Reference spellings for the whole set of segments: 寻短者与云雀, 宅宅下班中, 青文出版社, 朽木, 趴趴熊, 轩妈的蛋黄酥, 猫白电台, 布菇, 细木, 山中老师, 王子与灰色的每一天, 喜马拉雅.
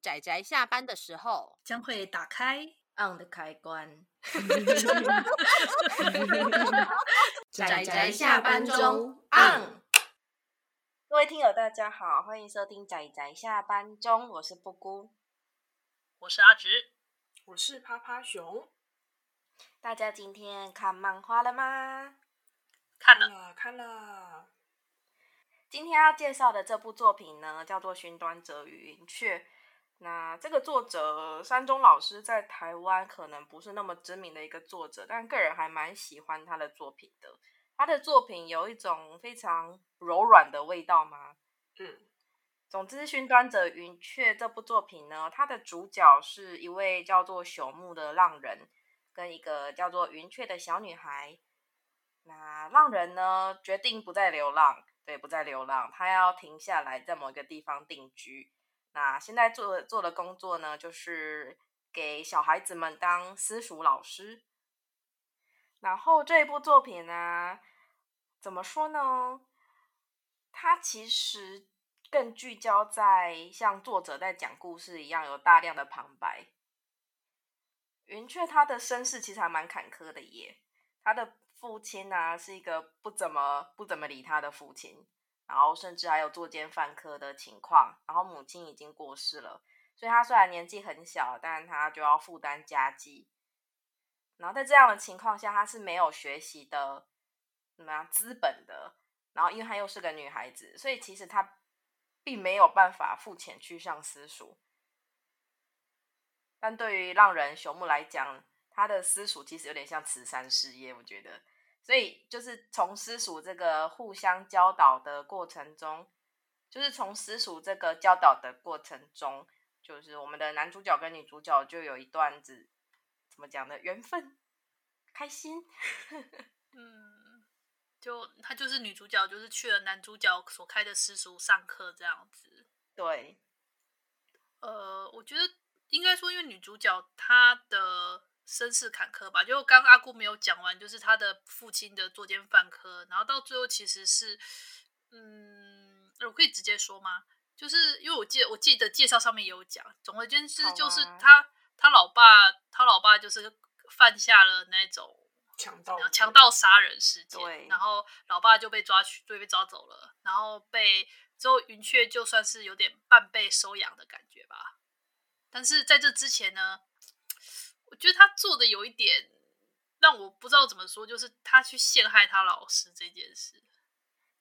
宅宅下班的时候将会打开 on 的开关。宅宅下班中 on。各位听友大家好，欢迎收听宅宅下班中，我是布姑，我是阿直，我是啪啪熊。大家今天看漫画了吗？看了。今天要介绍的这部作品呢，叫做《寻短者与云雀》。那这个作者山中老师在台湾可能不是那么知名的一个作者，但个人还蛮喜欢他的作品的。他的作品有一种非常柔软的味道吗？总之，《寻短者与云雀》这部作品呢，它的主角是一位叫做朽木的浪人，跟一个叫做云雀的小女孩。那浪人呢，决定不再流浪，他要停下来在某一个地方定居。那现在做的工作呢，就是给小孩子们当私塾老师。然后这一部作品呢，怎么说呢，它其实更聚焦在像作者在讲故事一样，有大量的旁白。云雀他的身世其实还蛮坎坷的耶，他的父亲啊是一个不怎么理他的父亲，然后甚至还有作奸犯科的情况，然后母亲已经过世了，所以他虽然年纪很小，但他就要负担家计。然后在这样的情况下，他是没有学习的资本的，然后因为他又是个女孩子，所以其实他并没有办法付钱去上私塾。但对于浪人朽木来讲，他的私塾其实有点像慈善事业，我觉得。所以就是从私塾这个互相教导的过程中，就是我们的男主角跟女主角就有一段子怎么讲的缘分，开心。他就是女主角就是去了男主角所开的私塾上课这样子。对，我觉得应该说，因为女主角她的身世坎坷吧，就刚阿姑没有讲完，就是他的父亲的作奸犯科，然后到最后其实是我可以直接说吗？就是因为我记得介绍上面有讲，总而言之就是他老爸就是犯下了那种强盗杀人事件，然后老爸就被抓走了，然后之后云雀就算是有点半被收养的感觉吧。但是在这之前呢，我觉得他做的有一点让我不知道怎么说，就是他去陷害他老师这件事。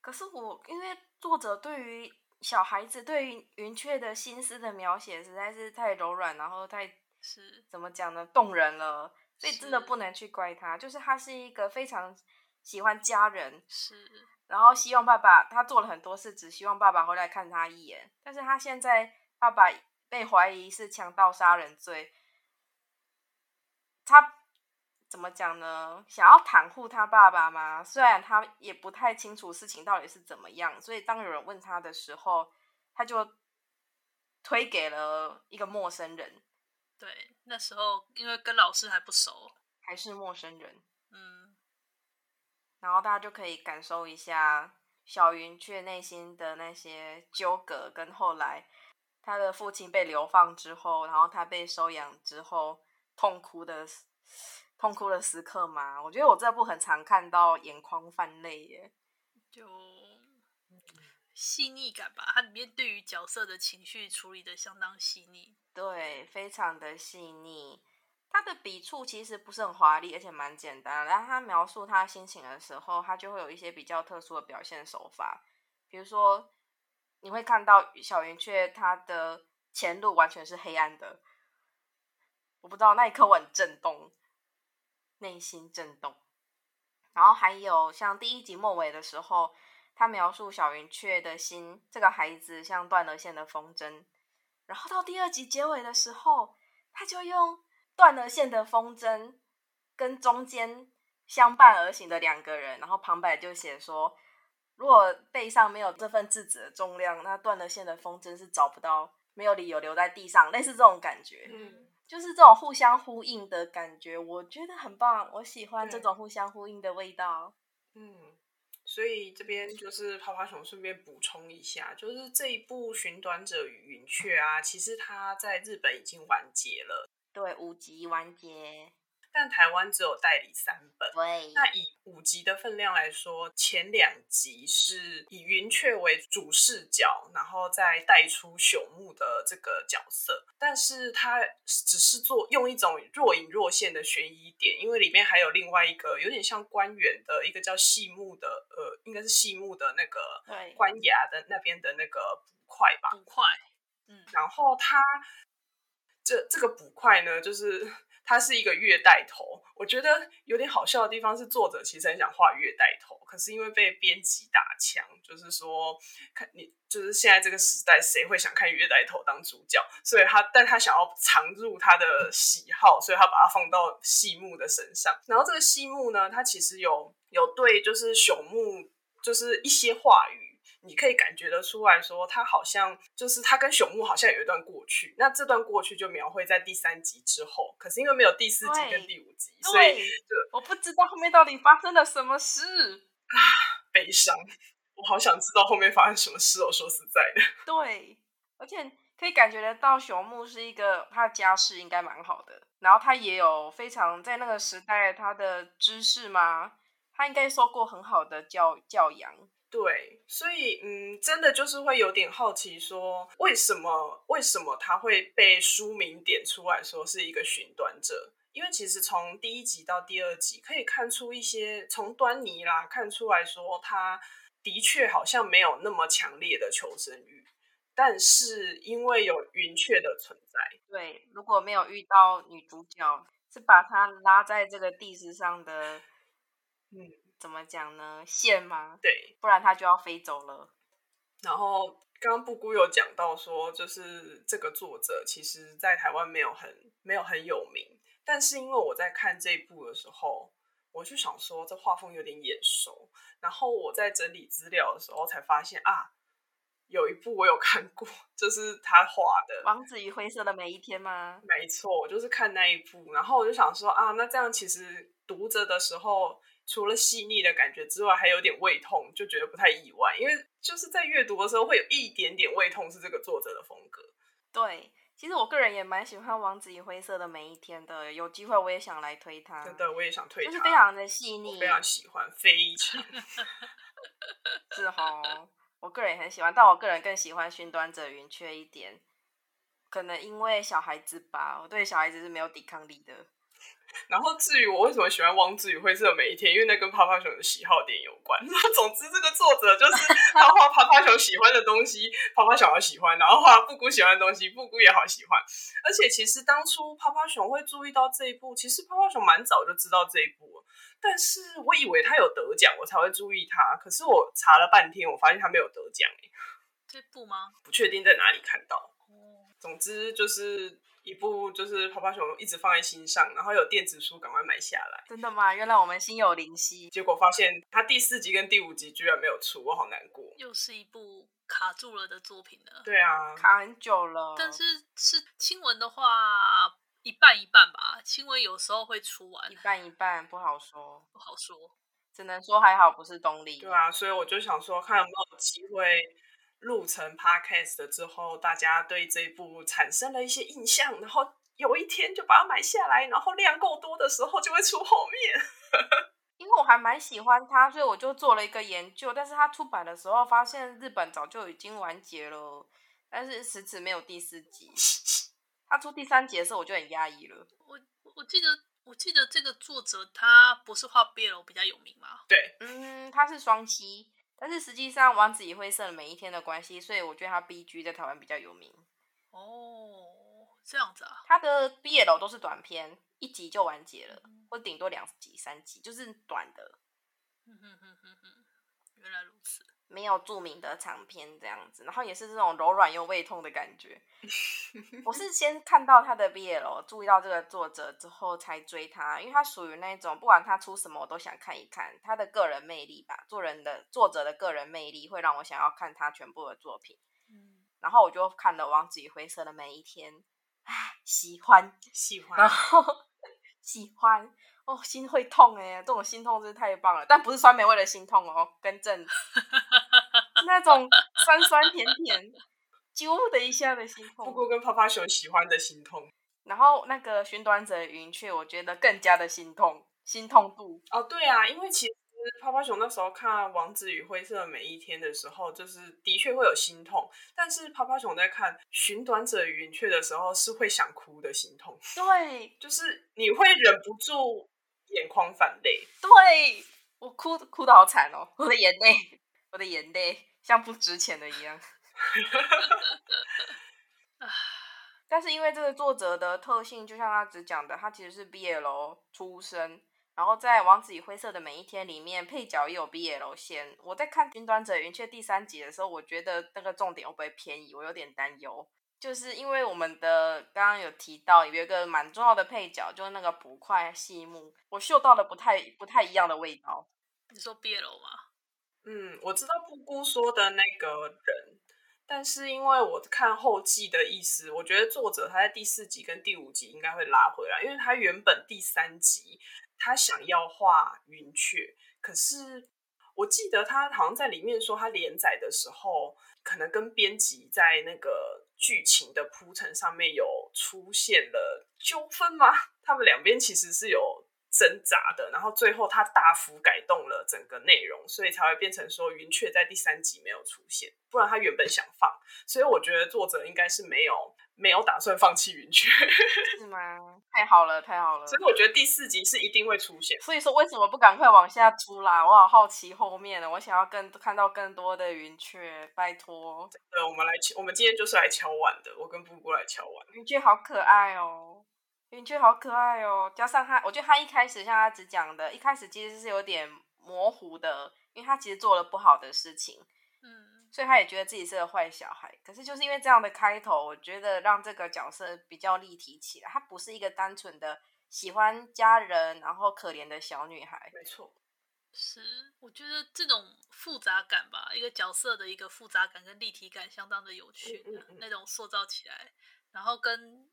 可是因为作者对于小孩子对于云雀的心思的描写实在是太柔软，然后太怎么讲呢，动人了，所以真的不能去怪他。就是他是一个非常喜欢家人，然后希望爸爸，他做了很多事只希望爸爸回来看他一眼，但是他现在爸爸被怀疑是强盗杀人罪，他怎么讲呢，想要袒护他爸爸嘛，虽然他也不太清楚事情到底是怎么样，所以当有人问他的时候，他就推给了一个陌生人。对，那时候因为跟老师还不熟，还是陌生人。然后大家就可以感受一下小云雀内心的那些纠葛，跟后来他的父亲被流放之后，然后他被收养之后痛哭的时刻嘛。我觉得我这部很常看到眼眶泛泪耶，就细腻感吧，它里面对于角色的情绪处理的相当细腻。对，非常的细腻。它的笔触其实不是很华丽，而且蛮简单的，但它描述它心情的时候，它就会有一些比较特殊的表现手法。比如说你会看到小云雀它的前路完全是黑暗的，我不知道，那一刻我很震动，内心震动。然后还有像第一集末尾的时候，他描述小云雀的心，这个孩子像断了线的风筝。然后到第二集结尾的时候，他就用断了线的风筝跟中间相伴而行的两个人，然后旁白就写说，如果背上没有这份质子的重量，那断了线的风筝是找不到，没有理由留在地上，类似这种感觉。就是这种互相呼应的感觉，我觉得很棒，我喜欢这种互相呼应的味道。所所以这边就是趴趴熊顺便补充一下，就是这一部《寻短者与云雀》啊，其实它在日本已经完结了，对，5集完结，但台湾只有代理3本。对，那以5集的分量来说，前2集是以云雀为主视角，然后再带出朽木的这个角色，但是它只是用一种若隐若现的悬疑点，因为里面还有另外一个有点像官员的一个叫细木的应该是细木的那个官衙的那边的那个捕快吧，捕快，然后他这个捕快呢，就是他是一个月带头，我觉得有点好笑的地方是作者其实很想画月带头，可是因为被编辑打枪，就是说看你就是现在这个时代谁会想看月带头当主角，所以但他想要藏入他的喜好，所以他把它放到细木的身上。然后这个细木呢，他其实有对就是朽木就是一些话语，你可以感觉得出来说他好像就是他跟朽木好像有一段过去，那这段过去就描绘在第3集之后，可是因为没有第4集跟第5集，所以我不知道后面到底发生了什么事啊，悲伤，我好想知道后面发生什么事，我说实在的。对，而且可以感觉得到朽木是一个他的家世应该蛮好的，然后他也有非常在那个时代他的知识嘛，他应该受过很好的教养。对，所以真的就是会有点好奇说为什么他会被书名点出来说是一个寻短者，因为其实从第1集到第2集可以看出一些从端倪啦，看出来说他的确好像没有那么强烈的求生欲，但是因为有云雀的存在，对，如果没有遇到女主角是把他拉在这个地势上的怎么讲呢？线吗？对，不然他就要飞走了。然后刚刚布姑有讲到说，就是这个作者其实在台湾没有很有名，但是因为我在看这一部的时候，我就想说这画风有点眼熟，然后我在整理资料的时候才发现啊，有一部我有看过，就是他画的《王子与灰色的每一天》吗？没错，我就是看那一部，然后我就想说啊，那这样其实读着的时候除了细腻的感觉之外还有点胃痛，就觉得不太意外，因为就是在阅读的时候会有一点点胃痛是这个作者的风格。对，其实我个人也蛮喜欢《王子与灰色的每一天》的，有机会我也想来推它。真的，我也想推它，就是非常的细腻，我非常喜欢，非常是齁，我个人也很喜欢，但我个人更喜欢《寻短者云雀》一点，可能因为小孩子吧，我对小孩子是没有抵抗力的。然后至于我为什么喜欢王子与灰色每一天，因为那跟趴趴熊的喜好点有关。总之这个作者就是他画趴趴熊喜欢的东西趴趴熊好喜欢，然后画布谷喜欢的东西布谷也好喜欢。而且其实当初趴趴熊会注意到这一部，其实趴趴熊蛮早就知道这一部了，但是我以为他有得奖我才会注意他，可是我查了半天我发现他没有得奖。这部吗？不确定在哪里看到。总之就是一部就是趴趴熊一直放在心上，然后有电子书赶快买下来。真的吗？原来我们心有灵犀。结果发现它第4集跟第5集居然没有出，我好难过。又是一部卡住了的作品了。对啊，卡很久了。但是新闻的话一半一半吧，新闻有时候会出完，一半一半不好说，只能说还好不是东立。对啊，所以我就想说看有没有机会录成 podcast 的之后大家对这一部产生了一些印象，然后有一天就把它买下来，然后量够多的时候就会出后面。因为我还蛮喜欢它，所以我就做了一个研究，但是它出版的时候发现日本早就已经完结了，但是迟迟没有第4集。它出第3集的时候我就很压抑了。我记得这个作者他不是画 BL 比较有名吗？对，他是双栖，但是实际上王子与灰色的每一天的关系，所以我觉得他 BG 在台湾比较有名。哦，这样子啊。他的 BL 都是短篇，1集就完结了，或顶多2集3集，就是短的。原来如此。没有著名的长篇这样子，然后也是这种柔软又胃痛的感觉。我是先看到他的 BL， 注意到这个作者之后才追他，因为他属于那种不管他出什么我都想看一看，他的个人魅力吧，作者的个人魅力会让我想要看他全部的作品。然后我就看了《王子与灰色的每一天》，喜欢，然后喜欢哦，心会痛哎，这种心痛真是太棒了，但不是酸梅味的心痛哦，更正那种酸酸甜甜啾的一下的心痛，不过跟啪啪熊喜欢的心痛，然后那个寻短者的云雀我觉得更加的心痛，心痛度哦，对啊，因为其实泡泡熊那时候看王子与灰色每一天的时候就是的确会有心痛，但是泡泡熊在看寻短者与云雀的时候是会想哭的心痛，对，就是你会忍不住眼眶泛泪，对，我哭得好惨哦，我的眼泪像不值钱的一样但是因为这个作者的特性就像他只讲的，他其实是 BL 出身，然后在王子与灰色的每一天里面配角也有 BL 线，我在看寻短者云雀第3集的时候我觉得那个重点会不会偏移，我有点担忧，就是因为我们的刚刚有提到有一个蛮重要的配角就是那个捕快细木，我嗅到了不太一样的味道。你说 BL 吗？嗯，我知道布姑说的那个人，但是因为我看后记的意思，我觉得作者他在第4集跟第5集应该会拉回来，因为他原本第3集他想要画云雀，可是我记得他好像在里面说他连载的时候可能跟编辑在那个剧情的铺陈上面有出现了纠纷吗，他们两边其实是有挣扎的，然后最后他大幅改动了整个内容，所以才会变成说云雀在第3集没有出现，不然他原本想放，所以我觉得作者应该是没有打算放弃云雀是吗？太好了太好了，所以我觉得第4集是一定会出现，所以说为什么不赶快往下出啦，我好好奇后面了，我想要看到更多的云雀，拜托，对，我们今天就是来敲碗的，我跟布布来敲碗，云雀好可爱哦，云雀好可爱哦，加上他，我觉得他一开始像他只讲的，一开始其实是有点模糊的，因为他其实做了不好的事情，嗯，所以他也觉得自己是个坏小孩。可是就是因为这样的开头，我觉得让这个角色比较立体起来，他不是一个单纯的喜欢家人然后可怜的小女孩。没错，是，我觉得这种复杂感吧，一个角色的一个复杂感跟立体感相当的有趣，那种塑造起来，然后跟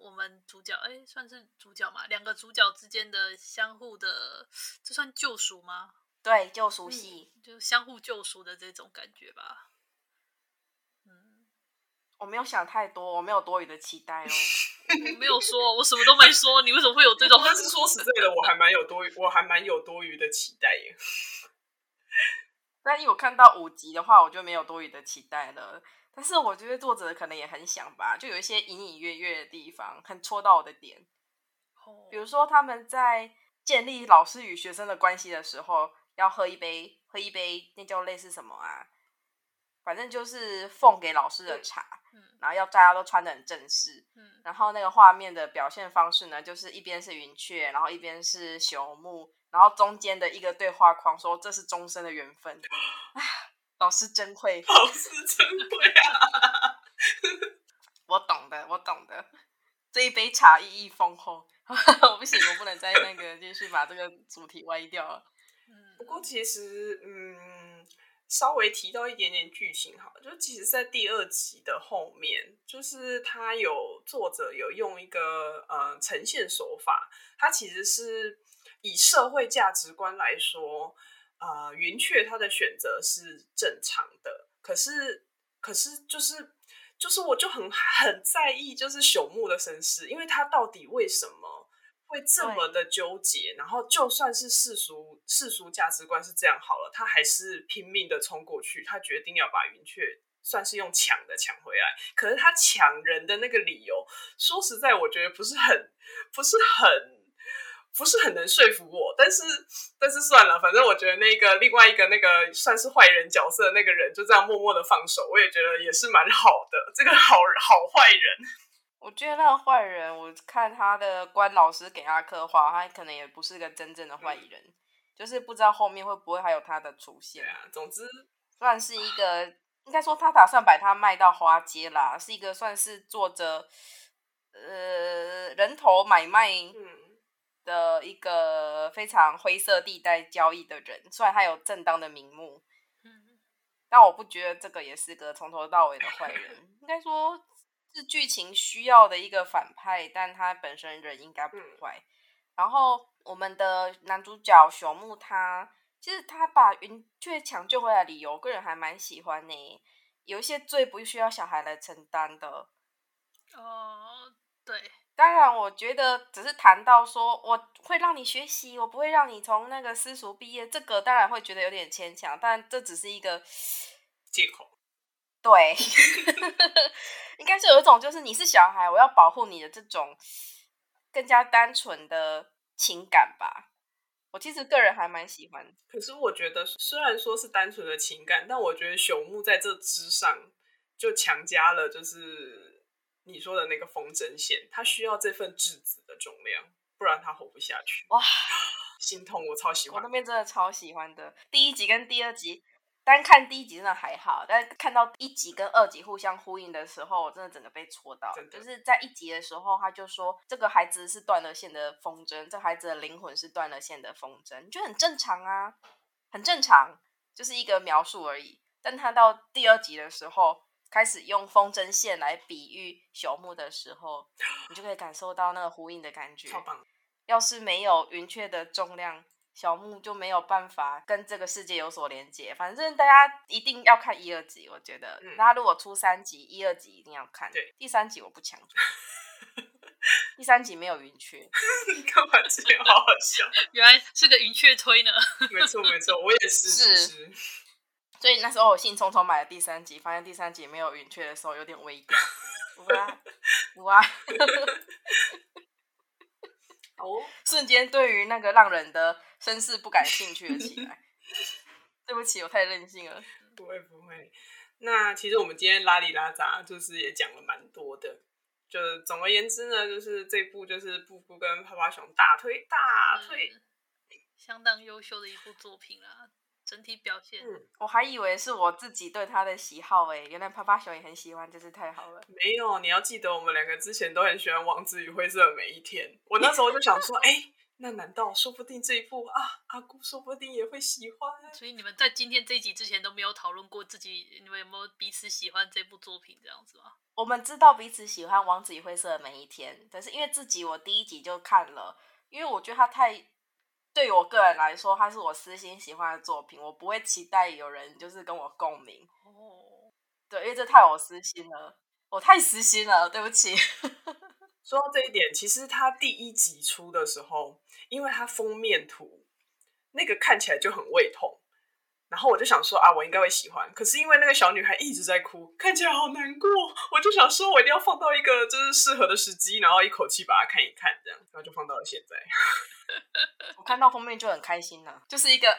我们主角算是主角嘛，两个主角之间的相互的，这算救赎吗？对，救赎戏，就是相互救赎的这种感觉吧。嗯，我没有想太多，我没有多余的期待哦我没有说，我什么都没说，你为什么会有这种？但是说实在的，我还蛮有多余的期待耶。但因为我看到5集的话，我就没有多余的期待了。但是我觉得作者可能也很想吧，就有一些隐隐约约的地方很戳到我的点，比如说他们在建立老师与学生的关系的时候要喝一杯那叫类似什么啊，反正就是奉给老师的茶，然后要大家都穿得很正式，然后那个画面的表现方式呢就是一边是云雀，然后一边是朽木，然后中间的一个对话框说这是终身的缘分老师真会啊我懂的这一杯茶意义丰厚我不行，我不能再那个继续把这个主题歪掉了。不过其实稍微提到一点点剧情好，就其实在第2集的后面，就是他作者有用一个呈现手法，他其实是以社会价值观来说云雀他的选择是正常的，可是就是我就很在意就是朽木的身世，因为他到底为什么会这么的纠结，然后就算是世俗价值观是这样好了，他还是拼命的冲过去，他决定要把云雀算是用抢的抢回来，可是他抢人的那个理由说实在我觉得不是很能说服我，但是算了，反正我觉得那个另外一个那个算是坏人角色的那个人就这样默默的放手，我也觉得也是蛮好的，这个好坏人，我觉得那个坏人我看他的关老师给他刻画，他可能也不是个真正的坏人，就是不知道后面会不会还有他的出现，对啊，总之算是一个应该说他打算把他卖到花街啦，是一个算是作者人头买卖的一个非常灰色地带交易的人，虽然他有正当的名目，但我不觉得这个也是个从头到尾的坏人应该说是剧情需要的一个反派，但他本身人应该不坏，然后我们的男主角朽木他其实他把云雀抢救回来的理由，我个人还蛮喜欢的，有一些罪不需要小孩来承担的。哦，对。当然我觉得只是谈到说我会让你学习，我不会让你从那个私塾毕业，这个当然会觉得有点牵强，但这只是一个借口。对应该是有一种就是你是小孩我要保护你的这种更加单纯的情感吧，我其实个人还蛮喜欢。可是我觉得虽然说是单纯的情感，但我觉得朽木在这之上就强加了就是你说的那个风筝线，他需要这份质子的重量，不然他活不下去。哇，心痛，我超喜欢，我那边真的超喜欢的。第一集跟第二集，单看第一集真的还好，但看到一集跟二集互相呼应的时候，我真的整个被戳到。就是在一集的时候，他就说这个孩子是断了线的风筝，这孩子的灵魂是断了线的风筝，你觉得很正常啊，很正常，就是一个描述而已。但他到第二集的时候，开始用风筝线来比喻朽木的时候，你就可以感受到那个呼应的感觉，超棒。要是没有云雀的重量，朽木就没有办法跟这个世界有所连接。反正大家一定要看一二集，我觉得那如果出三集，一二集一定要看，对，第三集我不强求第三集没有云雀你干嘛这样，好好笑原来是个云雀推呢没错没错，我也是所以那时候我兴冲冲买了第三集，发现第三集没有云雀的时候有点微掉哇哇瞬间对于那个浪人的身世不感兴趣了起来对不起，我太任性了。不会不会。那其实我们今天拉里拉杂就是也讲了蛮多的，就总而言之呢，就是这部就是布谷跟趴趴熊大推、相当优秀的一部作品啦，整体表现。我还以为是我自己对他的喜好耶，原来趴趴熊也很喜欢，真是太好了。没有，你要记得我们两个之前都很喜欢王子与灰色的每一天，我那时候就想说那难道说不定这一部阿姑说不定也会喜欢。所以你们在今天这一集之前都没有讨论过自己，你们有没有彼此喜欢这部作品这样子吗？我们知道彼此喜欢王子与灰色的每一天，但是因为自己我第一集就看了，因为我觉得他太，对于我个人来说，它是我私心喜欢的作品，我不会期待有人就是跟我共鸣。对，因为这太我私心了，我太私心了，对不起说到这一点，其实它第一集出的时候，因为它封面图那个看起来就很胃痛，然后我就想说我应该会喜欢。可是因为那个小女孩一直在哭，看起来好难过，我就想说我一定要放到一个就是适合的时机，然后一口气把它看一看这样，然后就放到了现在我看到封面就很开心了，就是一个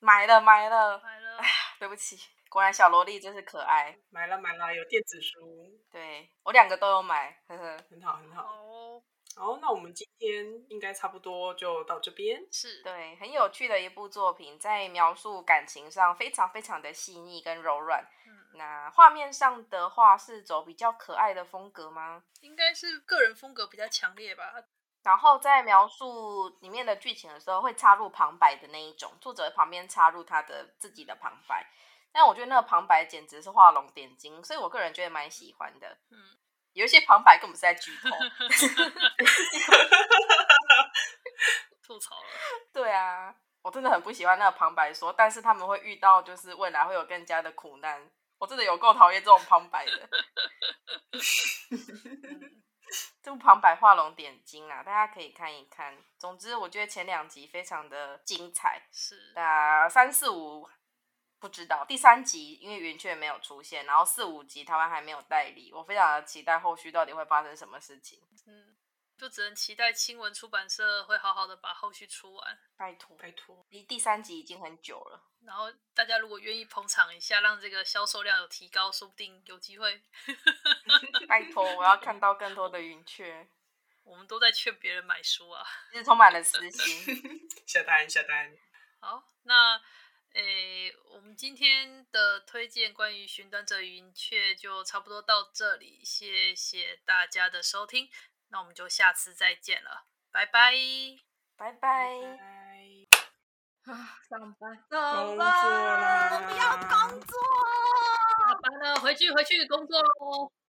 买了，对不起，果然小萝莉真是可爱，买了有电子书，对，我两个都有买很好。好，那我们今天应该差不多就到这边。是，对，很有趣的一部作品，在描述感情上非常非常的细腻跟柔软。那画面上的话是走比较可爱的风格吗？应该是个人风格比较强烈吧。然后在描述里面的剧情的时候，会插入旁白的那一种，作者旁边插入他的自己的旁白。但我觉得那个旁白简直是画龙点睛，所以我个人觉得蛮喜欢的。有一些旁白根本是在剧透吐槽了。对啊，我真的很不喜欢那个旁白说但是他们会遇到就是未来会有更加的苦难，我真的有够讨厌这种旁白的这部旁白画龙点睛啊，大家可以看一看。总之我觉得前两集非常的精彩，是三四五不知道，第三集因为云雀没有出现，然后四五集台湾还没有代理，我非常的期待后续到底会发生什么事情。就只能期待青文出版社会好好的把后续出完，拜托拜托，离第三集已经很久了。然后大家如果愿意捧场一下，让这个销售量有提高，说不定有机会拜托，我要看到更多的云雀我们都在劝别人买书啊，其实充满了私心下单。好，那我们今天的推荐关于寻短者与云雀就差不多到这里，谢谢大家的收听，那我们就下次再见了，拜拜拜拜。上班工作啦，我不要工作，下班了，回去工作咯。